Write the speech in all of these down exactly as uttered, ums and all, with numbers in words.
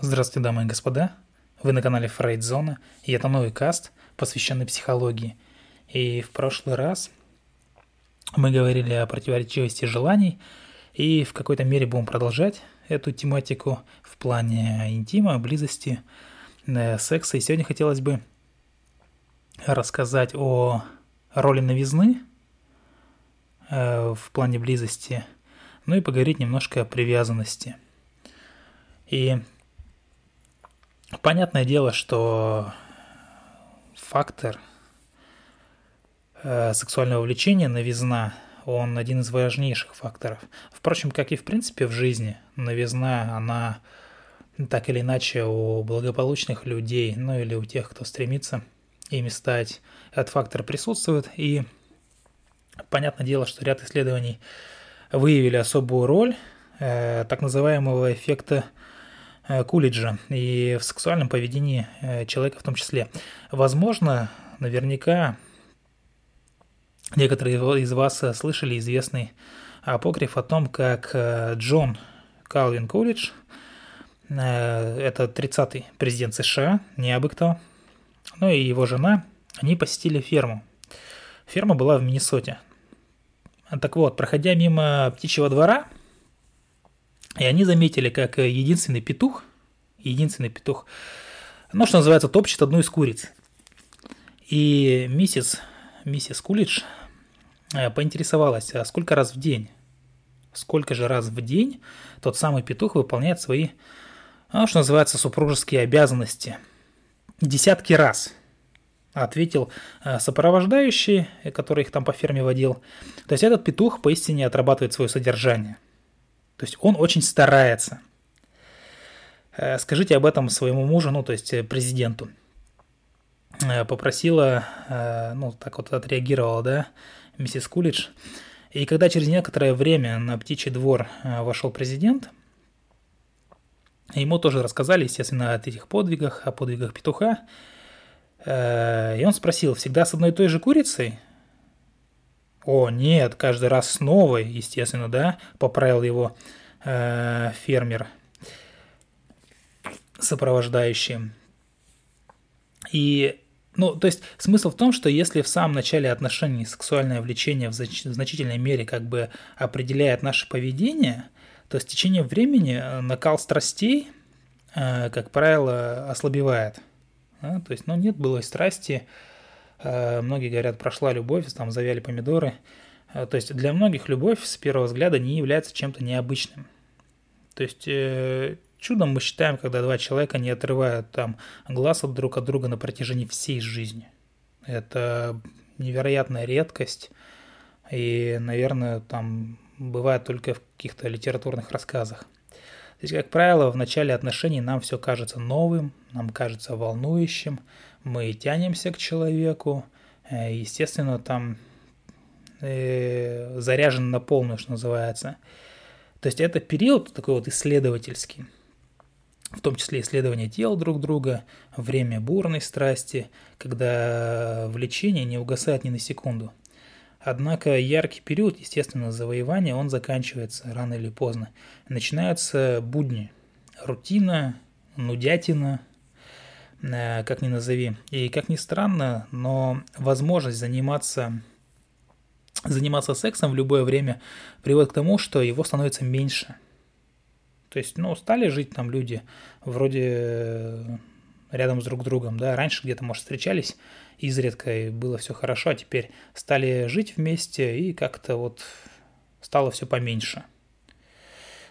Здравствуйте, дамы и господа. Вы на канале Фрейдзона, и это новый каст, посвященный психологии. И в прошлый раз мы говорили о противоречивости желаний, и в какой-то мере будем продолжать эту тематику в плане интима, близости, секса. И сегодня хотелось бы рассказать о роли новизны в плане близости, ну и поговорить немножко о привязанности. И понятное дело, что фактор сексуального влечения, новизна, он один из важнейших факторов. Впрочем, как и в принципе в жизни, новизна, она так или иначе у благополучных людей, ну или у тех, кто стремится ими стать, этот фактор присутствует. И понятное дело, что ряд исследований выявили особую роль э, так называемого эффекта Кулиджа и в сексуальном поведении человека в том числе. Возможно, наверняка некоторые из вас слышали известный апокриф о том, как Джон Калвин Кулидж, это тридцатый президент США, не абы кто, ну и его жена, они посетили ферму. Ферма была в Миннесоте. Так вот, проходя мимо птичьего двора, и они заметили, как единственный петух, единственный петух, ну, что называется, топчет одну из куриц. И миссис, миссис Кулидж поинтересовалась, а сколько раз в день, сколько же раз в день тот самый петух выполняет свои, ну, что называется, супружеские обязанности. Десятки раз, ответил сопровождающий, который их там по ферме водил. То есть этот петух поистине отрабатывает свое содержание. То есть он очень старается. Скажите об этом своему мужу, ну, то есть президенту. Попросила, ну, так вот отреагировала, да, миссис Кулидж. И когда через некоторое время на птичий двор вошел президент, ему тоже рассказали, естественно, о этих подвигах, о подвигах петуха. И он спросил, всегда с одной и той же курицей? «О, нет, каждый раз с новой, естественно, да», – поправил его э, фермер, сопровождающий. И, ну, то есть смысл в том, что если в самом начале отношений сексуальное влечение в, зач- в значительной мере как бы определяет наше поведение, то с течением времени накал страстей, э, как правило, ослабевает. Да? То есть, ну, нет былой страсти. Многие говорят, прошла любовь, там завяли помидоры. То есть для многих любовь с первого взгляда не является чем-то необычным. То есть э, чудом мы считаем, когда два человека не отрывают там глаз от друг от друга на протяжении всей жизни. Это невероятная редкость. И, наверное, там бывает только в каких-то литературных рассказах. То есть, как правило, в начале отношений нам все кажется новым, нам кажется волнующим, мы тянемся к человеку, естественно, там э, заряжен на полную, что называется. То есть, это период такой вот исследовательский, в том числе исследование тел друг друга, время бурной страсти, когда влечение не угасает ни на секунду. Однако яркий период, естественно, завоевания, он заканчивается рано или поздно. Начинаются будни, рутина, нудятина, как ни назови. И как ни странно, но возможность заниматься, заниматься сексом в любое время приводит к тому, что его становится меньше. То есть, ну, стали жить там люди вроде рядом с друг другом, да, раньше где-то, может, встречались изредка, и было все хорошо, а теперь стали жить вместе, и как-то вот стало все поменьше.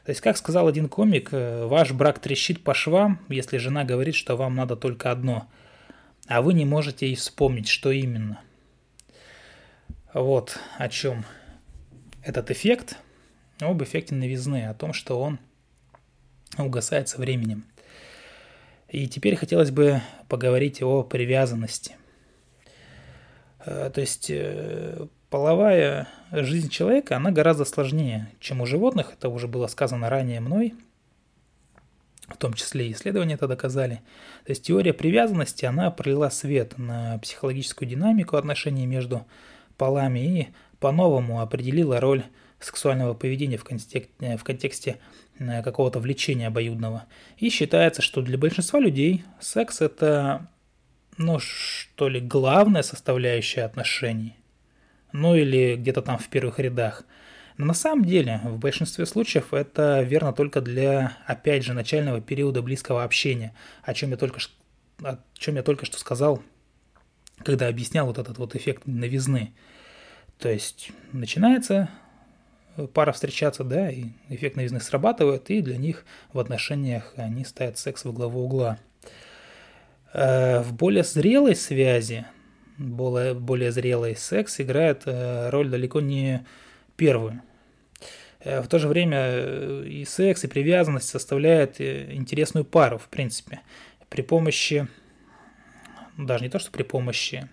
То есть, как сказал один комик, ваш брак трещит по швам, если жена говорит, что вам надо только одно, а вы не можете и вспомнить, что именно. Вот о чем этот эффект, об эффекте новизны, о том, что он угасает со временем. И теперь хотелось бы поговорить о привязанности. То есть половая жизнь человека, она гораздо сложнее, чем у животных. Это уже было сказано ранее мной, в том числе исследования это доказали. То есть теория привязанности, она пролила свет на психологическую динамику отношений между полами и по-новому определила роль сексуального поведения в контексте, в контексте какого-то влечения обоюдного. И считается, что для большинства людей секс – это, ну, что ли, главная составляющая отношений. Ну, или где-то там в первых рядах. Но на самом деле, в большинстве случаев это верно только для, опять же, начального периода близкого общения, о чем я только, о чем я только что сказал, когда объяснял вот этот вот эффект новизны. То есть начинается пара встречаться, да, и эффект новизны срабатывает, и для них в отношениях они ставят секс во главу угла. В более зрелой связи, более, более зрелый секс играет роль далеко не первую. В то же время и секс, и привязанность составляют интересную пару, в принципе. При помощи, даже не то, что при помощи,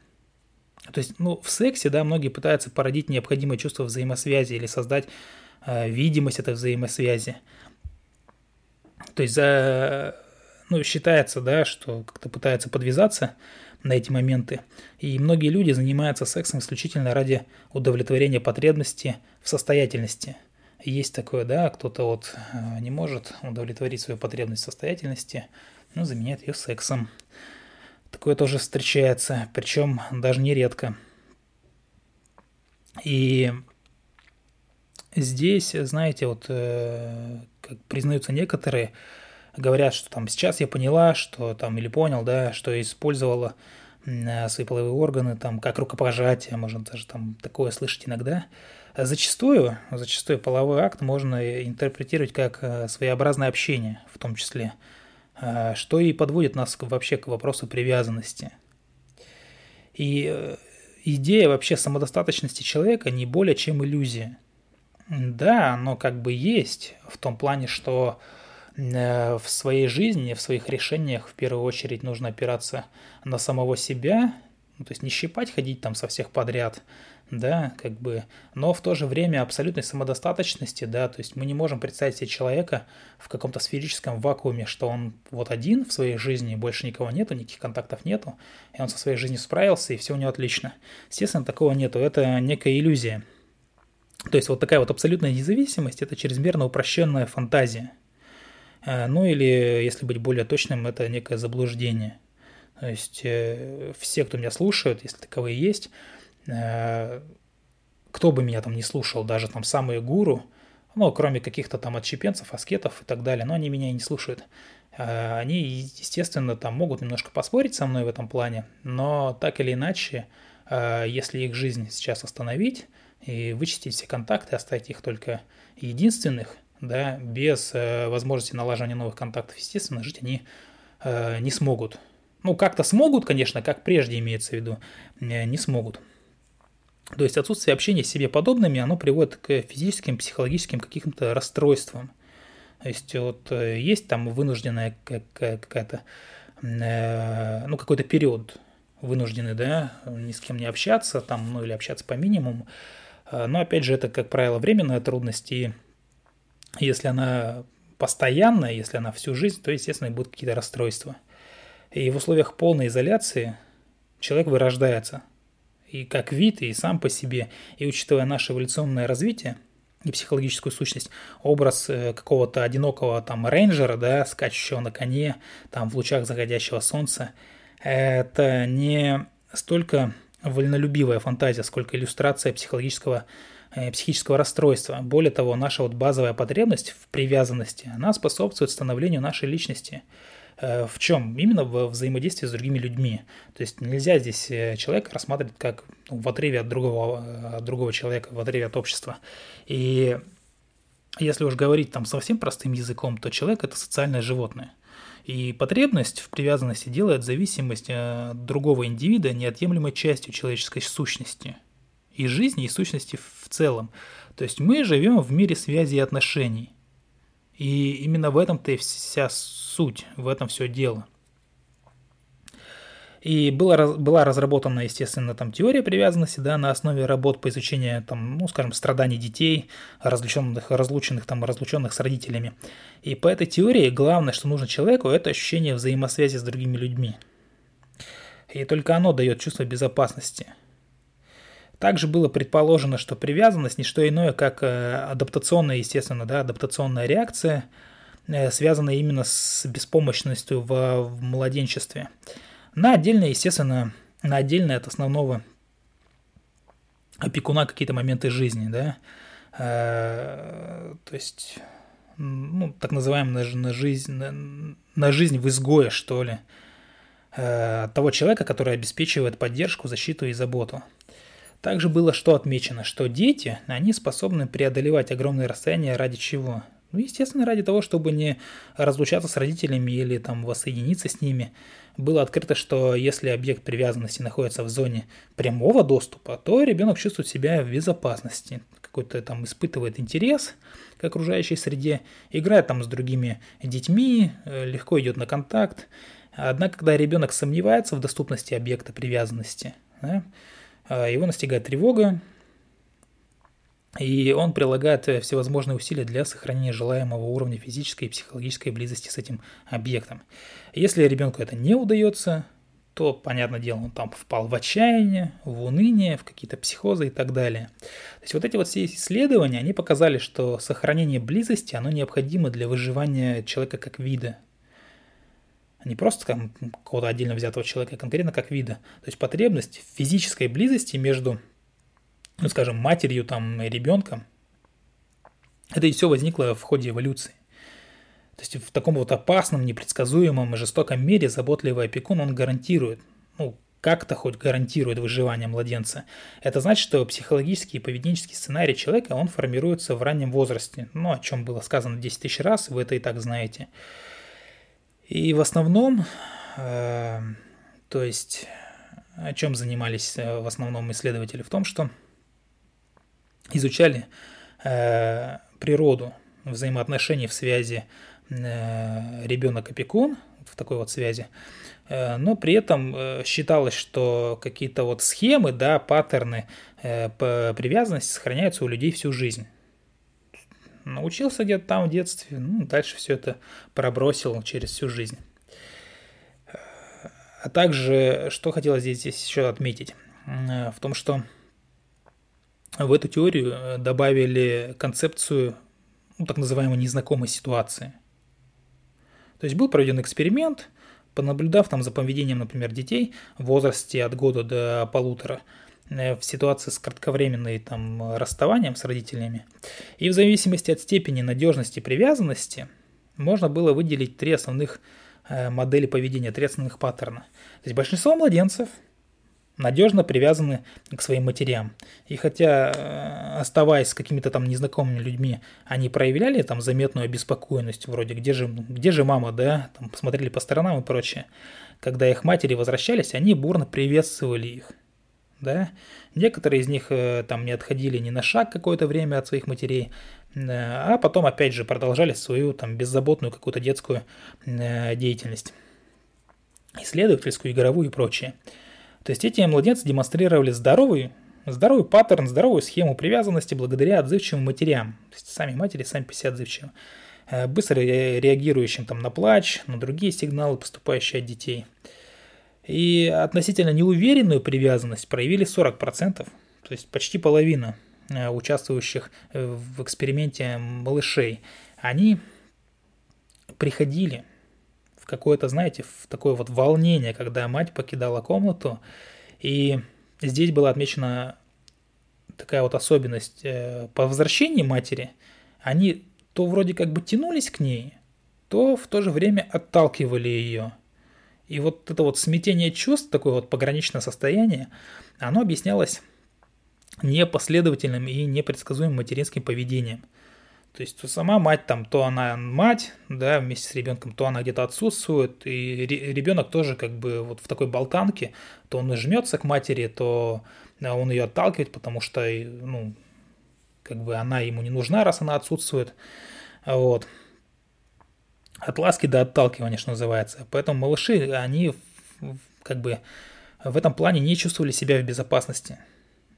то есть, ну, в сексе, да, многие пытаются породить необходимое чувство взаимосвязи или создать э, видимость этой взаимосвязи. То есть, за, ну, считается, да, что как-то пытаются подвязаться на эти моменты. И многие люди занимаются сексом исключительно ради удовлетворения потребности в состоятельности. Есть такое, да, кто-то вот не может удовлетворить свою потребность в состоятельности, но заменяет ее сексом. Такое тоже встречается, причем даже нередко. И здесь, знаете, вот как признаются некоторые, говорят, что там сейчас я поняла, что там, или понял, да, что я использовала свои половые органы, там, как рукопожатие, можно даже там такое слышать иногда. Зачастую, зачастую половой акт можно интерпретировать как своеобразное общение, в том числе, что и подводит нас вообще к вопросу привязанности. И идея вообще самодостаточности человека не более чем иллюзия. Да, оно как бы есть, в том плане, что в своей жизни, в своих решениях в первую очередь нужно опираться на самого себя, ну, то есть не щипать, ходить там со всех подряд, да, как бы, но в то же время абсолютной самодостаточности, да, то есть мы не можем представить себе человека в каком-то сферическом вакууме, что он вот один в своей жизни, больше никого нету, никаких контактов нету, и он со своей жизнью справился, и все у него отлично. Естественно, такого нету, это некая иллюзия. То есть вот такая вот абсолютная независимость – это чрезмерно упрощенная фантазия. Ну или, если быть более точным, это некое заблуждение. То есть э, все, кто меня слушают, если таковые есть, э, кто бы меня там не слушал, даже там самые гуру, ну кроме каких-то там отщепенцев, аскетов и так далее, но они меня и не слушают. Э, они, естественно, там могут немножко поспорить со мной в этом плане, но так или иначе, э, если их жизнь сейчас остановить и вычистить все контакты, оставить их только единственных, да, без э, возможности налаживания новых контактов, естественно, жить они э, не смогут. Ну, как-то смогут, конечно, как прежде имеется в виду, э, не смогут. То есть отсутствие общения с себе подобными, оно приводит к физическим, психологическим каким-то расстройствам. То есть вот э, есть там вынужденная какая-то, э, ну, какой-то период вынужденный, да, ни с кем не общаться, там, ну, или общаться по минимуму. Э, но, опять же, это, как правило, временная трудность, и если она постоянная, если она всю жизнь, то, естественно, будут какие-то расстройства. И в условиях полной изоляции человек вырождается и как вид, и сам по себе. И учитывая наше эволюционное развитие и психологическую сущность, образ какого-то одинокого там рейнджера, да, скачущего на коне, там в лучах заходящего солнца, это не столько вольнолюбивая фантазия, сколько иллюстрация психологического психического расстройства. Более того, наша вот базовая потребность в привязанности, она способствует становлению нашей личности. В чем? Именно во взаимодействии с другими людьми. То есть нельзя здесь человека рассматривать как в отрыве от другого, от другого человека, в отрыве от общества. И если уж говорить там совсем простым языком, то человек – это социальное животное. И потребность в привязанности делает зависимость от другого индивида неотъемлемой частью человеческой сущности. И жизни, и сущности в целом. То есть мы живем в мире связи и отношений. И именно в этом-то и вся суть, в этом все дело. И была, была разработана, естественно, там теория привязанности, да, на основе работ по изучению, там, ну, скажем, страданий детей, разлученных, разлученных, там, разлученных с родителями. И по этой теории главное, что нужно человеку, это ощущение взаимосвязи с другими людьми. И только оно дает чувство безопасности. Также было предположено, что привязанность не что иное, как адаптационная, естественно, да, адаптационная реакция, связанная именно с беспомощностью в, в младенчестве. На отдельное, естественно, на отдельное от основного опекуна какие-то моменты жизни, да, э, то есть, ну, так называемая на, на, жизнь, на, на жизнь в изгое, что ли, э, от того человека, который обеспечивает поддержку, защиту и заботу. Также было что отмечено, что дети, они способны преодолевать огромные расстояния ради чего? Ну, естественно, ради того, чтобы не разлучаться с родителями или там воссоединиться с ними. Было открыто, что если объект привязанности находится в зоне прямого доступа, то ребенок чувствует себя в безопасности, какой-то там испытывает интерес к окружающей среде, играет там с другими детьми, легко идет на контакт. Однако, когда ребенок сомневается в доступности объекта привязанности, да, его настигает тревога, и он прилагает всевозможные усилия для сохранения желаемого уровня физической и психологической близости с этим объектом. Если ребенку это не удается, то, понятное дело, он там впал в отчаяние, в уныние, в какие-то психозы и так далее. То есть вот эти вот все исследования, они показали, что сохранение близости, оно необходимо для выживания человека как вида. Не просто как какого-то отдельно взятого человека, а конкретно как вида. То есть потребность в физической близости между, ну, скажем, матерью там, и ребенком, это и все возникло в ходе эволюции. То есть в таком вот опасном, непредсказуемом и жестоком мире заботливый опекун, он гарантирует, ну, как-то хоть гарантирует выживание младенца. Это значит, что психологический и поведенческий сценарий человека, он формируется в раннем возрасте, ну, о чем было сказано десять тысяч раз, вы это и так знаете. И в основном, э, то есть, о чем занимались в основном исследователи, в том, что изучали э, природу взаимоотношений в связи э, ребенок-опекун, в такой вот связи, э, но при этом э, считалось, что какие-то вот схемы, да, паттерны э, по привязанности сохраняются у людей всю жизнь. Научился где-то там в детстве, ну, дальше все это пробросил через всю жизнь. А также, что хотелось здесь, здесь еще отметить, э, в том, что в эту теорию добавили концепцию, ну, так называемой незнакомой ситуации. То есть был проведен эксперимент, понаблюдав там за поведением, например, детей в возрасте от года до полутора в ситуации с кратковременным там расставанием с родителями. И в зависимости от степени надежности привязанности можно было выделить три основных модели поведения, три основных паттерна. То есть большинство младенцев надежно привязаны к своим матерям. И хотя, оставаясь с какими-то там незнакомыми людьми, они проявляли там заметную обеспокоенность, вроде «где же, где же мама?», да, там посмотрели по сторонам и прочее. Когда их матери возвращались, они бурно приветствовали их, да. Некоторые из них там не отходили ни на шаг какое-то время от своих матерей, а потом опять же продолжали свою там беззаботную какую-то детскую деятельность, исследовательскую, игровую и прочее. То есть эти младенцы демонстрировали здоровый, здоровый паттерн, здоровую схему привязанности благодаря отзывчивым матерям. То есть сами матери, сами по себе отзывчивы. Быстро реагирующим там на плач, на другие сигналы, поступающие от детей. И относительно неуверенную привязанность проявили сорок процентов, то есть почти половина участвующих в эксперименте малышей. Они приходили в какое-то, знаете, в такое вот волнение, когда мать покидала комнату. И здесь была отмечена такая вот особенность. По возвращении матери они то вроде как бы тянулись к ней, то в то же время отталкивали ее. И вот это вот смятение чувств, такое вот пограничное состояние, оно объяснялось непоследовательным и непредсказуемым материнским поведением. То есть то сама мать, там, то она мать, да, вместе с ребенком, то она где-то отсутствует, и ребенок тоже как бы вот в такой болтанке, то он жмется к матери, то он ее отталкивает, потому что, ну, как бы она ему не нужна, раз она отсутствует, вот. От ласки до отталкивания, что называется. Поэтому малыши, они как бы в этом плане не чувствовали себя в безопасности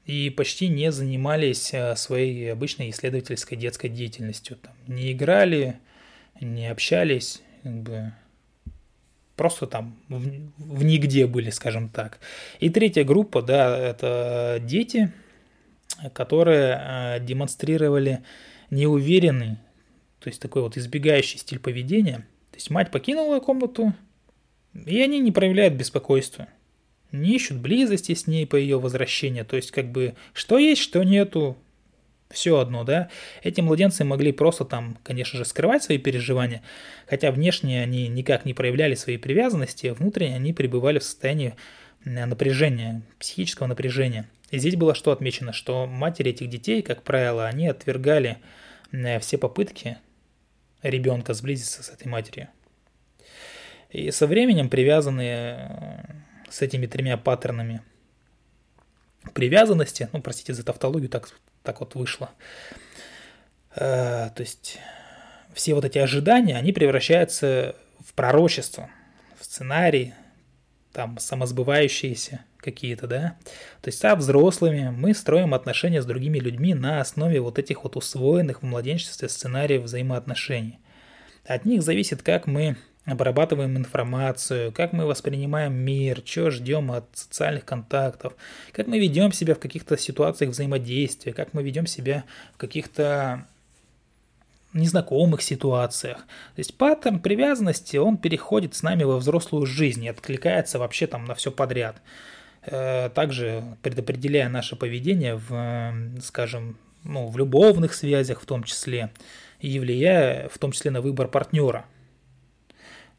и почти не занимались своей обычной исследовательской детской деятельностью. Там не играли, не общались, как бы просто там в, в нигде были, скажем так. И третья группа, да, это дети, которые демонстрировали неуверенный, то есть такой вот избегающий стиль поведения. То есть мать покинула комнату, и они не проявляют беспокойства, не ищут близости с ней по ее возвращению. То есть как бы что есть, что нету, все одно, да. Эти младенцы могли просто там, конечно же, скрывать свои переживания, хотя внешне они никак не проявляли свои привязанности, а внутренне они пребывали в состоянии напряжения, психического напряжения. И здесь было что отмечено, что матери этих детей, как правило, они отвергали все попытки ребенка сблизиться с этой матерью. И со временем привязанные с этими тремя паттернами привязанности, ну, простите за тавтологию, так, так вот вышло, э, то есть все вот эти ожидания, они превращаются в пророчество, в сценарий, там, самосбывающиеся какие-то, да, то есть со взрослыми мы строим отношения с другими людьми на основе вот этих вот усвоенных в младенчестве сценариев взаимоотношений. От них зависит, как мы обрабатываем информацию, как мы воспринимаем мир, чего ждем от социальных контактов, как мы ведем себя в каких-то ситуациях взаимодействия, как мы ведем себя в каких-то незнакомых ситуациях. То есть паттерн привязанности, он переходит с нами во взрослую жизнь и откликается вообще там на все подряд, также предопределяя наше поведение в, скажем, ну, в любовных связях в том числе, и влияя в том числе на выбор партнера.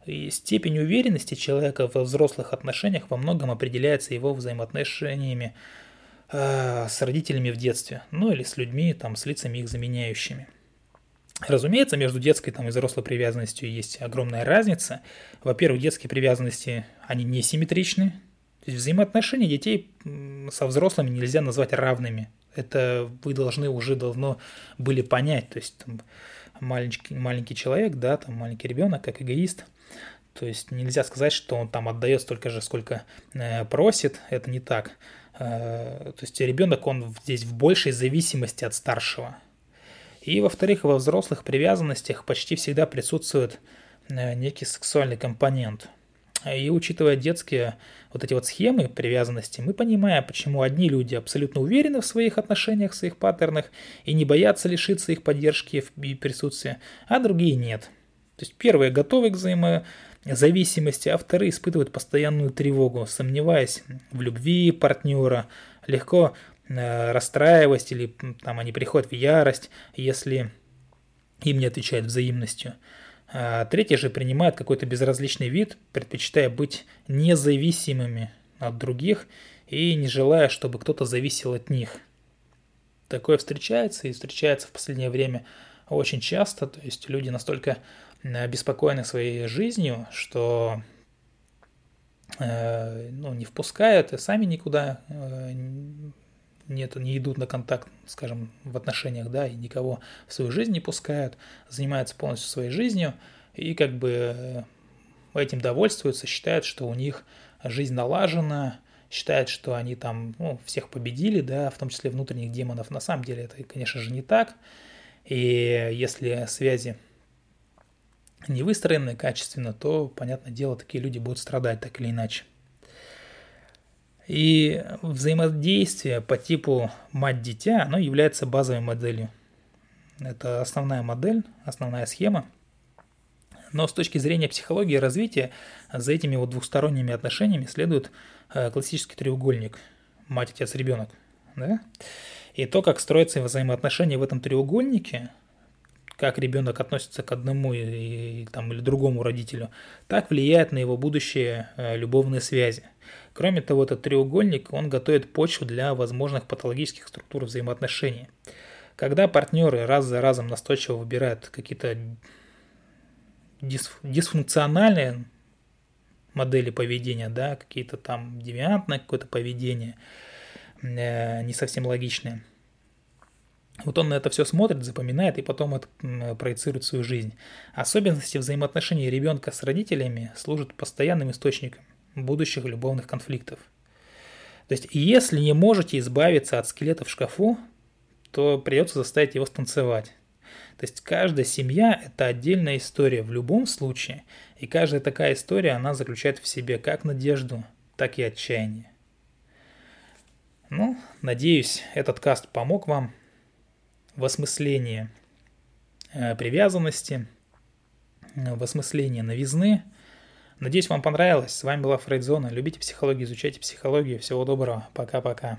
И степень уверенности человека во взрослых отношениях во многом определяется его взаимоотношениями э, с родителями в детстве, ну или с людьми, там, с лицами их заменяющими. Разумеется, между детской там, и взрослой привязанностью есть огромная разница. Во-первых, детские привязанности, они не симметричны. То есть взаимоотношения детей со взрослыми нельзя назвать равными. Это вы должны уже давно были понять. То есть там, маленький, маленький человек, да, там, маленький ребенок, как эгоист. То есть нельзя сказать, что он там отдает столько же, сколько э, просит. Это не так. Э, то есть ребенок, он здесь в большей зависимости от старшего. И, во-вторых, во взрослых привязанностях почти всегда присутствует э, некий сексуальный компонент. И учитывая детские вот эти вот схемы привязанности, мы понимаем, почему одни люди абсолютно уверены в своих отношениях, в своих паттернах и не боятся лишиться их поддержки и присутствия, а другие нет. То есть первые готовы к взаимозависимости, а вторые испытывают постоянную тревогу, сомневаясь в любви партнера, легко э, расстраиваясь или там, они приходят в ярость, если им не отвечают взаимностью. А третьи же принимают какой-то безразличный вид, предпочитая быть независимыми от других и не желая, чтобы кто-то зависел от них. Такое встречается и встречается в последнее время очень часто, то есть люди настолько обеспокоены своей жизнью, что э, ну, не впускают и сами никуда э, нет, не идут на контакт, скажем, в отношениях, да, и никого в свою жизнь не пускают, занимаются полностью своей жизнью и как бы этим довольствуются, считают, что у них жизнь налажена, считают, что они там ну, всех победили, да, в том числе внутренних демонов. На самом деле это, конечно же, не так. И если связи не выстроены качественно, то, понятное дело, такие люди будут страдать так или иначе. И взаимодействие по типу мать-дитя, оно является базовой моделью. Это основная модель, основная схема. Но с точки зрения психологии развития за этими вот двусторонними отношениями следует классический треугольник мать-отец-ребенок, да? И то, как строятся взаимоотношения в этом треугольнике, как ребенок относится к одному и, там, или другому родителю, так влияет на его будущие э, любовные связи. Кроме того, этот треугольник, он готовит почву для возможных патологических структур взаимоотношений. Когда партнеры раз за разом настойчиво выбирают какие-то дисф... дисфункциональные модели поведения, да, какие-то там девиантное какое-то поведение, э, не совсем логичное, вот он на это все смотрит, запоминает и потом это проецирует в свою жизнь. Особенности взаимоотношений ребенка с родителями служат постоянным источником будущих любовных конфликтов. То есть, если не можете избавиться от скелета в шкафу, то придется заставить его станцевать. То есть, каждая семья – это отдельная история в любом случае, и каждая такая история, она заключает в себе как надежду, так и отчаяние. Ну, надеюсь, этот каст помог вам в осмыслении привязанности, в осмыслении новизны. Надеюсь, вам понравилось. С вами была Фрейдзона. Любите психологию, изучайте психологию. Всего доброго. Пока-пока.